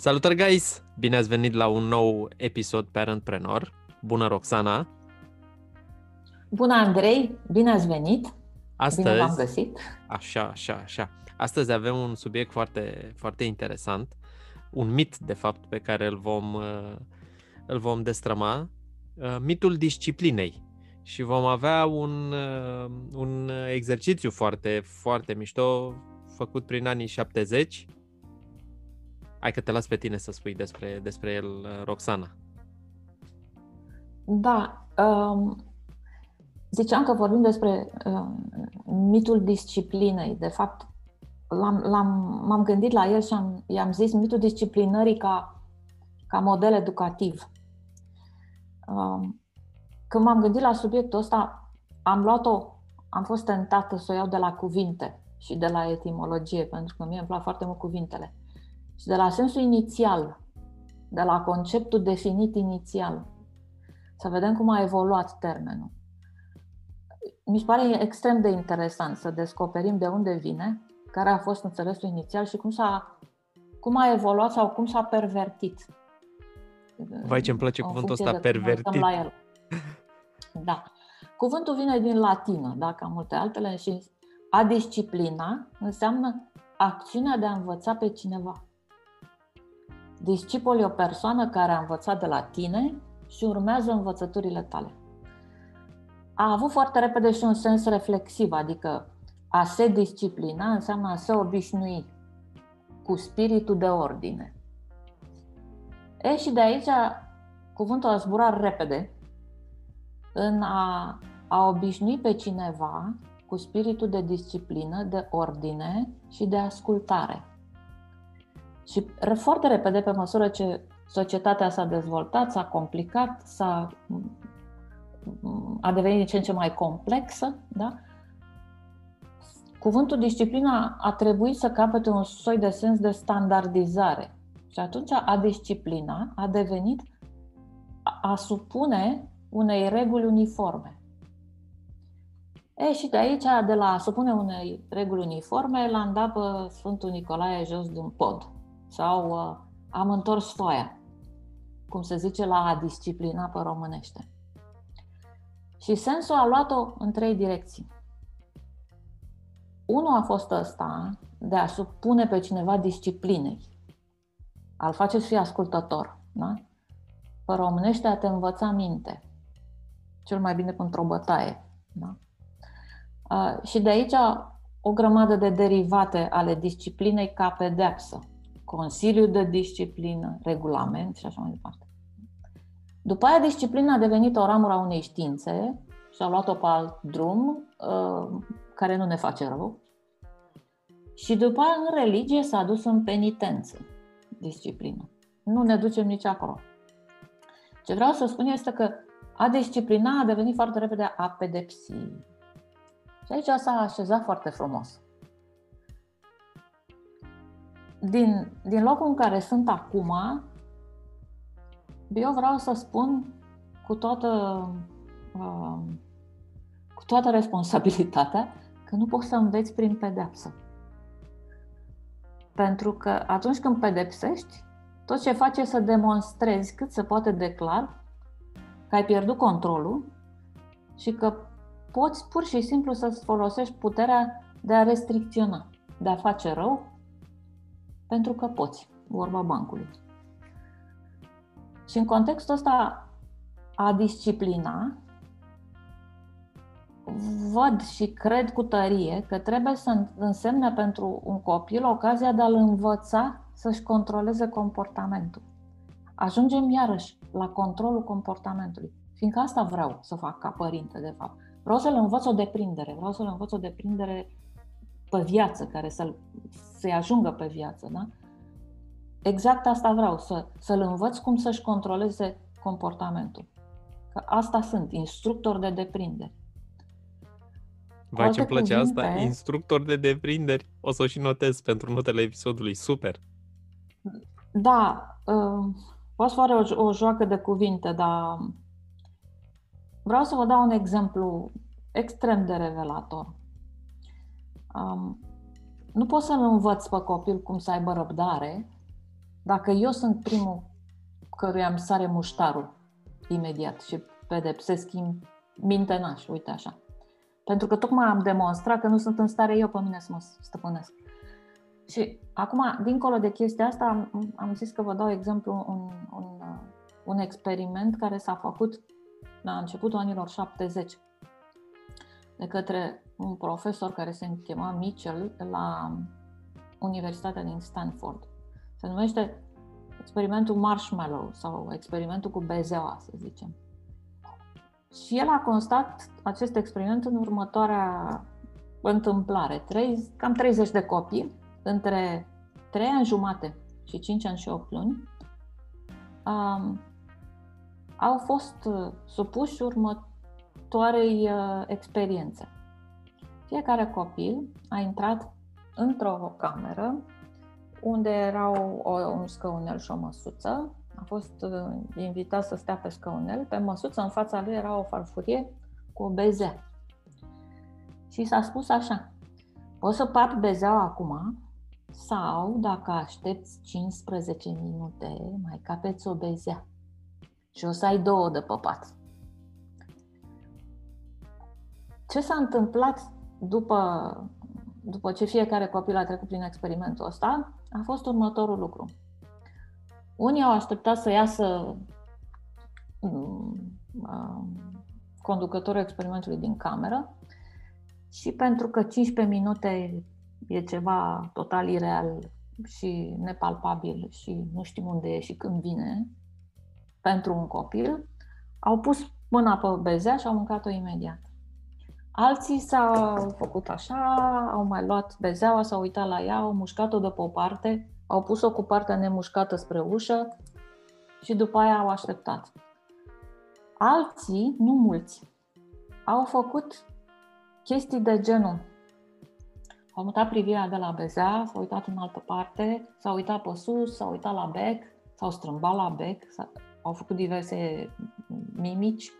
Salutare, guys! Bine ați venit la un nou episod Parentpreneur. Bună, Roxana! Bună, Andrei! Bine ați venit! Astăzi, bine v-am găsit! Așa. Astăzi avem un subiect foarte, foarte interesant, un mit, de fapt, pe care îl vom destrăma, mitul disciplinei. Și vom avea un exercițiu foarte, foarte mișto, făcut prin anii 70. Hai că te las pe tine să spui despre el, Roxana. Da. Ziceam că vorbim despre mitul disciplinei. De fapt, m-am gândit la el și i-am zis mitul disciplinării ca model educativ. Când m-am gândit la subiectul ăsta, am fost tentată să o iau de la cuvinte și de la etimologie, pentru că mie îmi plac foarte mult cuvintele. Și de la sensul inițial, de la conceptul definit inițial, să vedem cum a evoluat termenul. Mi se pare extrem de interesant să descoperim de unde vine, care a fost înțelesul inițial și cum a evoluat sau cum s-a pervertit. Vai, ce-mi place cuvântul ăsta, pervertit. Da. Cuvântul vine din latină, da, ca multe altele, și a disciplina înseamnă acțiunea de a învăța pe cineva. Discipol e o persoană care a învățat de la tine și urmează învățăturile tale. A avut foarte repede și un sens reflexiv, adică a se disciplina înseamnă a se obișnui cu spiritul de ordine. Și de aici cuvântul a zburat repede în a obișnui pe cineva cu spiritul de disciplină, de ordine și de ascultare. Și foarte repede, pe măsură ce societatea s-a dezvoltat, s-a complicat, a devenit din ce în ce mai complexă, da? Cuvântul disciplina a trebuit să capete un soi de sens de standardizare. Și atunci a disciplina a devenit a supune unei reguli uniforme. Și de aici, de la a supune unei reguli uniforme, l-a îndat pe Sfântul Nicolae jos din pod. Sau am întors foaia, cum se zice la a disciplina pe românește. Și sensul a luat-o în trei direcții. Unul a fost ăsta, de a supune pe cineva disciplinei. Al face să fie ascultător. Da? Pe românește a te învăța minte. Cel mai bine pentru o bătaie. Da? Și de aici o grămadă de derivate ale disciplinei ca pedeapsă. Consiliu de disciplină, regulament și așa mai departe. După aia, disciplina a devenit o ramură a unei științe și a luat-o pe alt drum, care nu ne face rău. Și după aia, în religie, s-a dus în penitență disciplina. Nu ne ducem nici acolo. Ce vreau să spun este că a disciplina a devenit foarte repede a pedepsi. Și aici s-a așezat foarte frumos. Din locul în care sunt acum, eu vreau să spun cu toată responsabilitatea că nu poți să înveți prin pedeapsă. Pentru că atunci când pedepsești, tot ce faci e să demonstrezi cât se poate de clar că ai pierdut controlul și că poți pur și simplu să-ți folosești puterea de a restricționa, de a face rău, pentru că poți, vorba bancului. Și în contextul ăsta a disciplina, văd și cred cu tărie că trebuie să însemne pentru un copil ocazia de a-l învăța să-și controleze comportamentul. Ajungem iarăși la controlul comportamentului, fiindcă asta vreau să fac ca părinte, de fapt. Vreau să-l învăț o deprindere, pe viață, care să-i ajungă pe viață, da? Exact asta vreau, să-l învăț cum să-și controleze comportamentul. Că asta sunt, instructor de deprinderi. Vai, ce-mi place asta, instructor de deprinderi. O să o și notez pentru notele episodului, super! Da, poate să fie o joacă de cuvinte, dar vreau să vă dau un exemplu extrem de revelator. Nu poți să-l învăți pe copil cum să aibă răbdare Dacă eu sunt primul căruia îmi sare muștarul imediat și pedepsesc mintenaș, uite așa. Pentru că tocmai am demonstrat că nu sunt în stare eu pe mine să mă stăpânesc. Și acum, dincolo de chestia asta, am zis că vă dau exemplu un experiment care s-a făcut la începutul anilor 70 de către un profesor care se chema Mitchell la Universitatea din Stanford. Se numește experimentul Marshmallow sau experimentul cu bezeaua, să zicem. Și el a constat acest experiment în următoarea întâmplare. Cam 30 de copii, între 3 ani jumate și 5 ani și 8 luni, au fost supuși următoarei experiențe. Fiecare copil a intrat într-o cameră unde erau un scăunel și o măsuță. A fost invitat să stea pe scăunel. Pe măsuță, în fața lui, era o farfurie cu o bezea. Și s-a spus așa: poți să pat bezeaua acum sau, dacă aștepți 15 minute, mai capeți o bezea și o să ai 2 de păpat. Ce s-a întâmplat după ce fiecare copil a trecut prin experimentul ăsta a fost următorul lucru. Unii au așteptat să iasă conducătorul experimentului din cameră și pentru că 15 minute e ceva total ireal și nepalpabil și nu știm unde e și când vine pentru un copil, au pus mâna pe bezea și au mâncat-o imediat. Alții s-au făcut așa, au mai luat bezeaua, s-au uitat la ea, au mușcat-o de pe o parte, au pus-o cu partea nemușcată spre ușă și după aia au așteptat. Alții, nu mulți, au făcut chestii de genul: au mutat privirea de la bezea, s-au uitat în altă parte, s-au uitat pe sus, s-au uitat la bec, s-au strâmbat la bec, au făcut diverse mimici.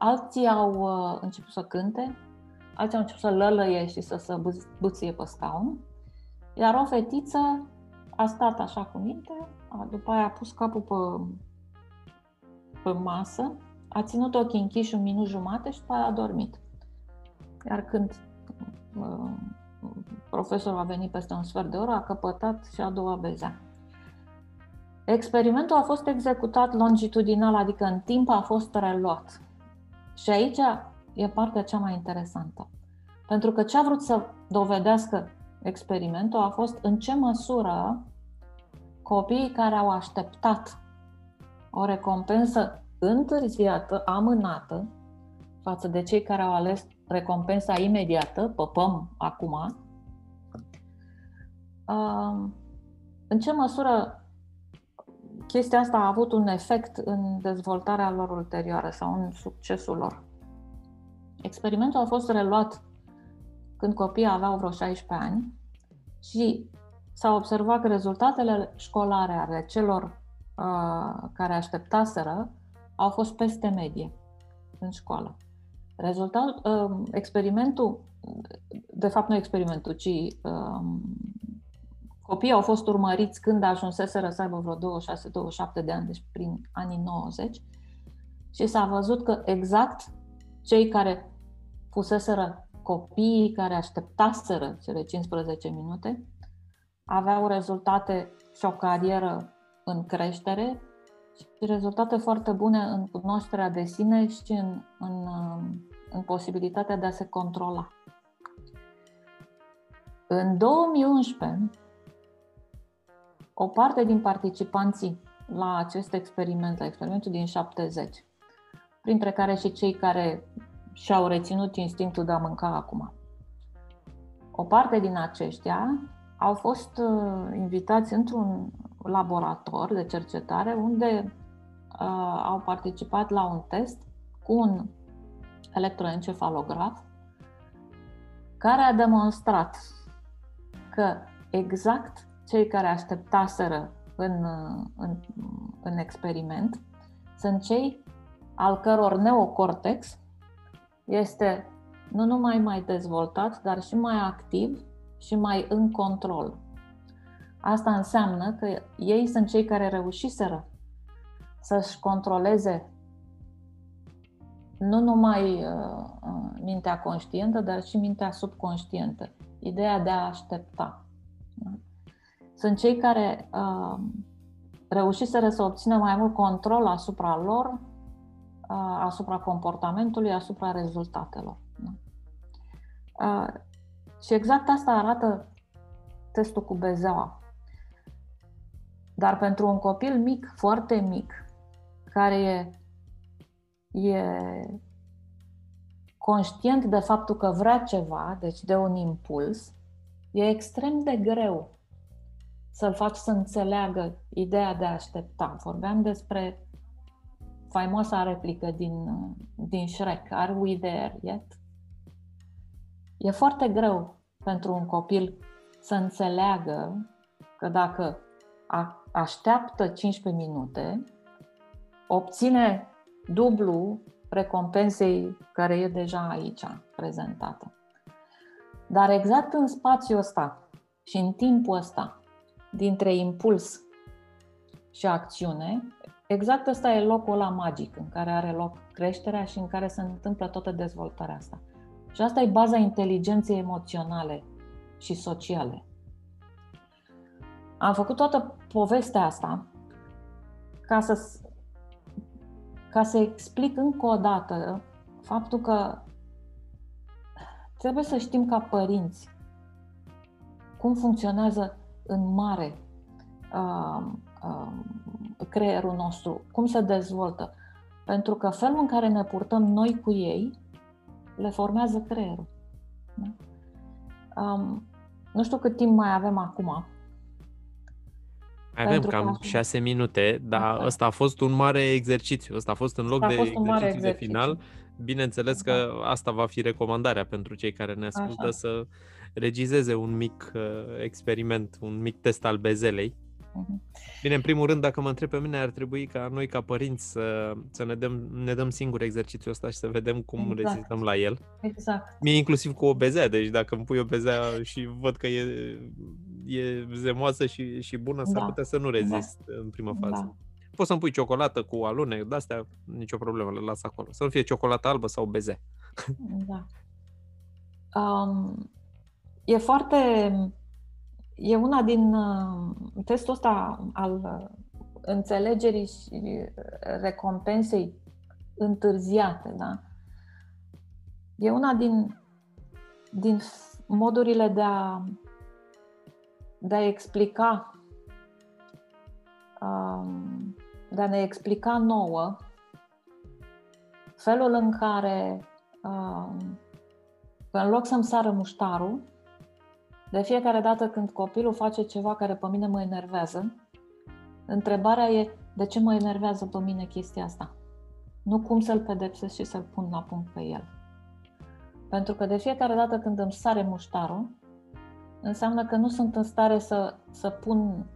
Alții au început să cânte, alții au început să lălăie și să se buție pe scaun, iar o fetiță a stat așa cu minte, după aia a pus capul pe masă, a ținut ochii închiși 1 minut jumate și după aia a dormit. Iar când profesorul a venit peste un sfert de oră, a căpătat și a doua bezea. Experimentul a fost executat longitudinal, adică în timp a fost reluat. Și aici e partea cea mai interesantă. Pentru că ce a vrut să dovedească experimentul a fost în ce măsură copiii care au așteptat o recompensă întârziată, amânată, față de cei care au ales recompensa imediată, păpăm acum, în ce măsură chestia asta a avut un efect în dezvoltarea lor ulterioară sau în succesul lor. Experimentul a fost reluat când copiii aveau vreo 16 ani și s-a observat că rezultatele școlare ale celor care așteptaseră au fost peste medie în școală. Experimentul, de fapt nu experimentul, ci copiii au fost urmăriți când ajunseseră să aibă vreo 26-27 de ani, deci prin anii 90, și s-a văzut că exact cei care fuseseră copiii care așteptaseră cele 15 minute aveau rezultate și o carieră în creștere și rezultate foarte bune în cunoașterea de sine și în posibilitatea de a se controla. În 2011, o parte din participanții la acest experiment, la experimentul din 70, printre care și cei care și-au reținut instinctul de a mânca acum, o parte din aceștia au fost invitați într-un laborator de cercetare unde au participat la un test cu un electroencefalograf care a demonstrat că exact cei care așteptaseră în experiment sunt cei al căror neocortex este nu numai mai dezvoltat, dar și mai activ și mai în control. Asta înseamnă că ei sunt cei care reușiseră să-și controleze nu numai mintea conștientă, dar și mintea subconștientă. Ideea de a aștepta. Sunt cei care reușiseră să obțină mai mult control asupra lor, asupra comportamentului, asupra rezultatelor. Și exact asta arată testul cu bezeaua. Dar pentru un copil mic, foarte mic, care e conștient de faptul că vrea ceva, deci de un impuls, e extrem de greu să-l faci să înțeleagă ideea de a aștepta. Vorbeam despre faimoasa replică din Shrek, "Are we there yet?" E foarte greu pentru un copil să înțeleagă că dacă așteaptă 15 minute, obține dublu recompensei care e deja aici prezentată. Dar exact în spațiul ăsta și în timpul ăsta, dintre impuls și acțiune, exact ăsta e locul ăla magic în care are loc creșterea și în care se întâmplă toată dezvoltarea asta. Și asta e baza inteligenței emoționale și sociale. Am făcut toată povestea asta ca să explic încă o dată faptul că trebuie să știm ca părinți cum funcționează în mare creierul nostru, cum se dezvoltă. Pentru că felul în care ne purtăm noi cu ei le formează creierul. Da? Nu știu cât timp mai avem acum. Avem cam 6 minute, dar ăsta a fost un mare exercițiu. Ăsta a fost în loc de exercițiu de final. Bineînțeles că asta va fi recomandarea pentru cei care ne ascultă, să regizeze un mic experiment, un mic test al bezelei. Bine, în primul rând, dacă mă întreb pe mine, ar trebui ca noi ca părinți să ne dăm singur exercițiul ăsta și să vedem cum rezistăm la el. Exact. Mie inclusiv cu o bezea, deci dacă îmi pui o bezea și văd că e zemoasă și bună, s-ar putea să nu rezist în prima fază. Da. Poți să-mi pui ciocolată cu alune, de-astea, nicio problemă, le las acolo. Să nu fie ciocolată albă sau bezea. Da. E foarte... E una din testul ăsta al înțelegerii și recompensei întârziate, da? E una din modurile de a explica, de a ne explica nouă felul în care, în loc să-mi sară muștarul, de fiecare dată când copilul face ceva care pe mine mă enervează, întrebarea e, de ce mă enervează pe mine chestia asta? Nu cum să-l pedepsesc și să-l pun la punct pe el. Pentru că de fiecare dată când îmi sare muștarul, înseamnă că nu sunt în stare să pun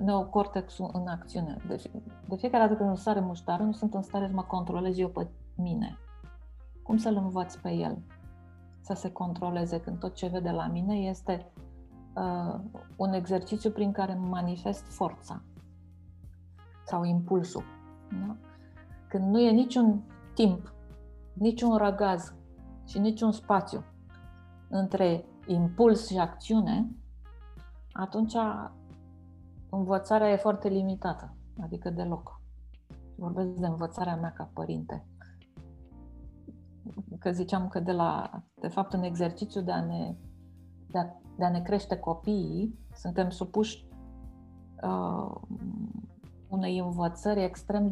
neocortexul în acțiune. De fiecare dată când îmi sare muștarul, nu sunt în stare să mă controlez eu pe mine. Cum să-l învăț pe el să se controleze, când tot ce vede la mine este un exercițiu prin care manifest forța sau impulsul. Da? Când nu e niciun timp, niciun răgaz și niciun spațiu între impuls și acțiune, atunci învățarea e foarte limitată, adică deloc. Vorbesc de învățarea mea ca părinte. Că ziceam că de fapt în exercițiu de a ne crește copiii, suntem supuși unei învățări extrem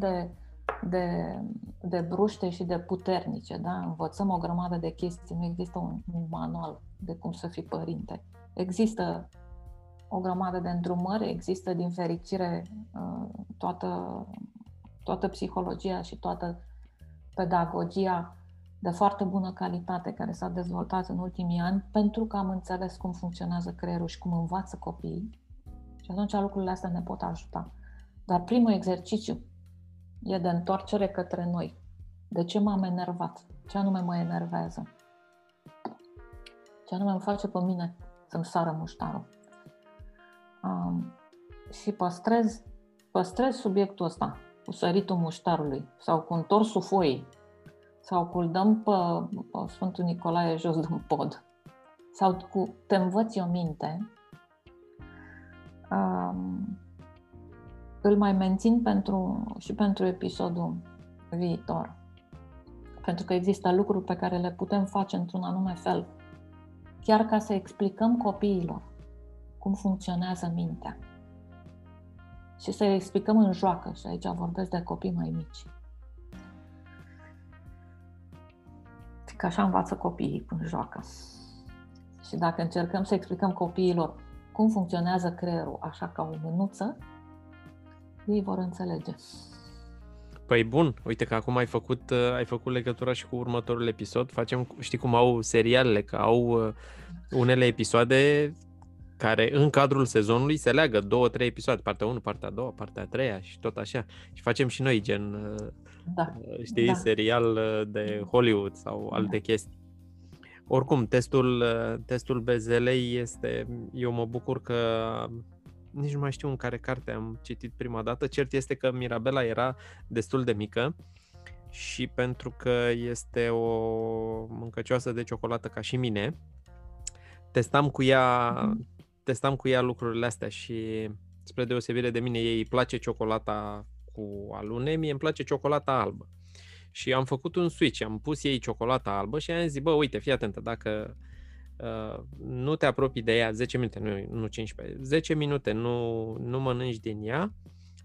de bruște și de puternice, da? Învățăm o grămadă de chestii, nu există un manual de cum să fii părinte. Există o grămadă de îndrumări, există din fericire toată psihologia și toată pedagogia de foarte bună calitate care s-a dezvoltat în ultimii ani, pentru că am înțeles cum funcționează creierul și cum învață copiii, și atunci lucrurile astea ne pot ajuta. Dar primul exercițiu e de întoarcere către noi. De ce m-am enervat? Ce anume mă enervează? Ce anume îmi face pe mine să-mi sară muștarul? și păstrez subiectul ăsta cu săritul muștarului sau cu întorsul foii sau cu îl dăm pe Sfântul Nicolae jos din pod sau cu te învăți o minte, îl mai mențin pentru episodul viitor. Pentru că există lucruri pe care le putem face într-un anume fel, chiar ca să explicăm copiilor cum funcționează mintea. Și să le explicăm în joacă, și aici vorbesc de copii mai mici. Că așa învață copiii când joacă. Și dacă încercăm să explicăm copiilor cum funcționează creierul așa ca o mânuță, ei vor înțelege. Păi bun, uite că acum ai făcut legătura și cu următorul episod. Facem, știi cum au serialele, că au unele episoade care în cadrul sezonului se leagă 2-3 episoade, partea 1, partea 2, partea 3 și tot așa. Și facem și noi gen, da, știi, da, serial de Hollywood sau alte, da, chestii. Oricum, testul Bezelei este, eu mă bucur că nici nu mai știu în care carte am citit prima dată. Cert este că Mirabella era destul de mică și pentru că este o mâncăcioasă de ciocolată ca și mine, testam cu ea lucrurile astea și spre deosebire de mine, ei îi place ciocolata cu alune, mie îmi place ciocolata albă. Și am făcut un switch, am pus ei ciocolata albă și am zis, bă, uite, fii atentă, dacă nu te apropii de ea 10 minute, nu 15, 10 minute nu mănânci din ea,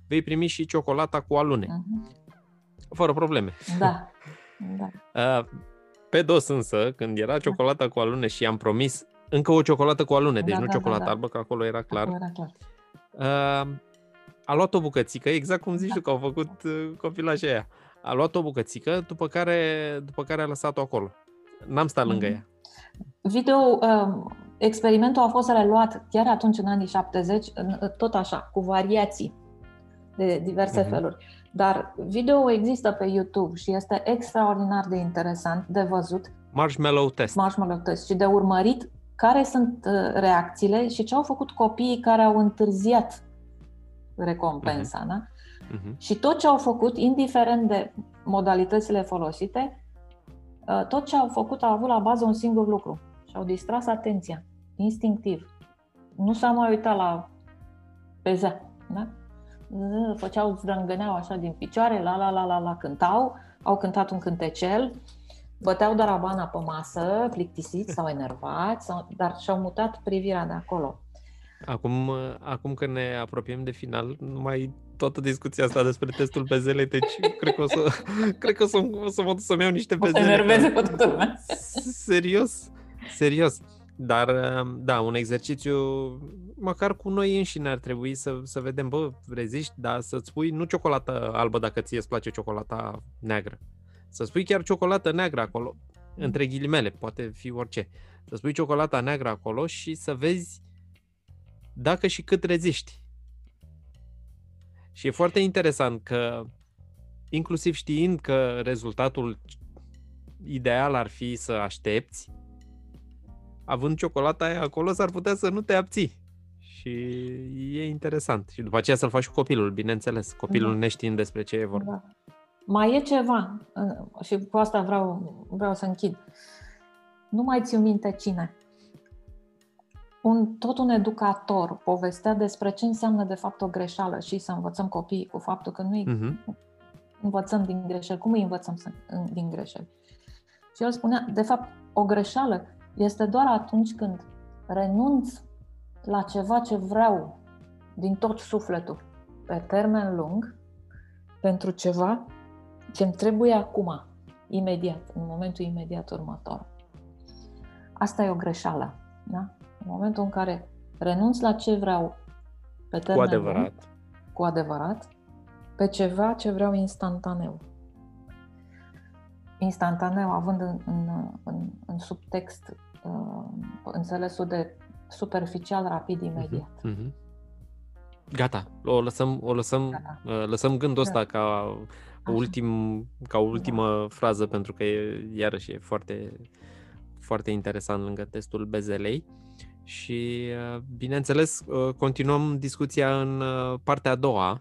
vei primi și ciocolata cu alune. Uh-huh. Fără probleme. Da. Da. Pe dos însă, când era ciocolata cu alune și am promis încă o ciocolată cu alune, deci nu ciocolată albă, că acolo era clar. A luat o bucățică, exact cum zici tu că au făcut copilașii aia. A luat o bucățică, după care a lăsat-o acolo. N-am stat lângă ea. Experimentul a fost reluat chiar atunci în anii 70, tot așa, cu variații de diverse feluri. Dar video există pe YouTube și este extraordinar de interesant de văzut. Marshmallow test. Și de urmărit care sunt reacțiile și ce au făcut copiii care au întârziat recompensa, da? Și tot ce au făcut, indiferent de modalitățile folosite, tot ce au făcut a avut la bază un singur lucru. Și-au distras atenția, instinctiv. Nu s-a mai uitat la bezea, da? Făceau, zdrângâneau așa din picioare, la, cântau, au cântat un cântecel, băteau darabana pe masă, plictisiți sau enervați, dar și-au mutat privirea de acolo. Acum că ne apropiem de final, numai toată discuția asta despre testul bezelei, deci cred că o să mă duc să-mi iau niște bezele. O să enerveze pe toată lumea. Serios. Dar, da, un exercițiu, măcar cu noi înșine ar trebui să vedem, bă, reziști, dar să-ți spui nu ciocolată albă dacă ție îți place ciocolata neagră. Să spui chiar ciocolată neagră acolo, între ghilimele, poate fi orice. Să spui ciocolata neagră acolo și să vezi dacă și cât reziști. Și e foarte interesant că, inclusiv știind că rezultatul ideal ar fi să aștepți, având ciocolata aia acolo, s-ar putea să nu te abții. Și e interesant. Și după aceea să-l faci cu copilul, bineînțeles. Copilul neștiind despre ce e vorba. Da. Mai e ceva, și cu asta vreau să închid. Nu mai țiu minte cine. Tot un educator povestea despre ce înseamnă de fapt o greșeală și să învățăm copiii cu faptul că nu învățăm din greșeli. Cum îi învățăm din greșeli? Și el spunea, de fapt, o greșeală este doar atunci când renunț la ceva ce vreau din tot sufletul pe termen lung pentru ceva ce-mi trebuie acum, imediat, în momentul imediat următor. Asta e o greșeală, da? În momentul în care renunț la ce vreau pe termen lung, cu adevărat, pe ceva ce vreau instantaneu. Instantaneu, având în subtext înțelesul de superficial, rapid, imediat. Gata, o lăsăm. Gata. Lăsăm gândul ăsta ca ultimă frază, pentru că iarăși e foarte, foarte interesant lângă testul bezelei. Și, bineînțeles, continuăm discuția în partea a doua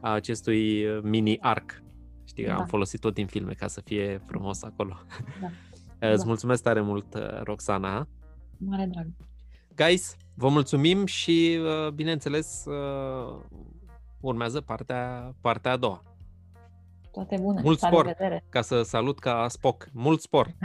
a acestui mini-arc. Știi, am folosit tot din filme ca să fie frumos acolo. Îți mulțumesc tare mult, Roxana. Mare drag. Guys, vă mulțumim și, bineînțeles, urmează partea a doua. Toate bune. Mult spor, ca să salut ca Spock. Mult spor!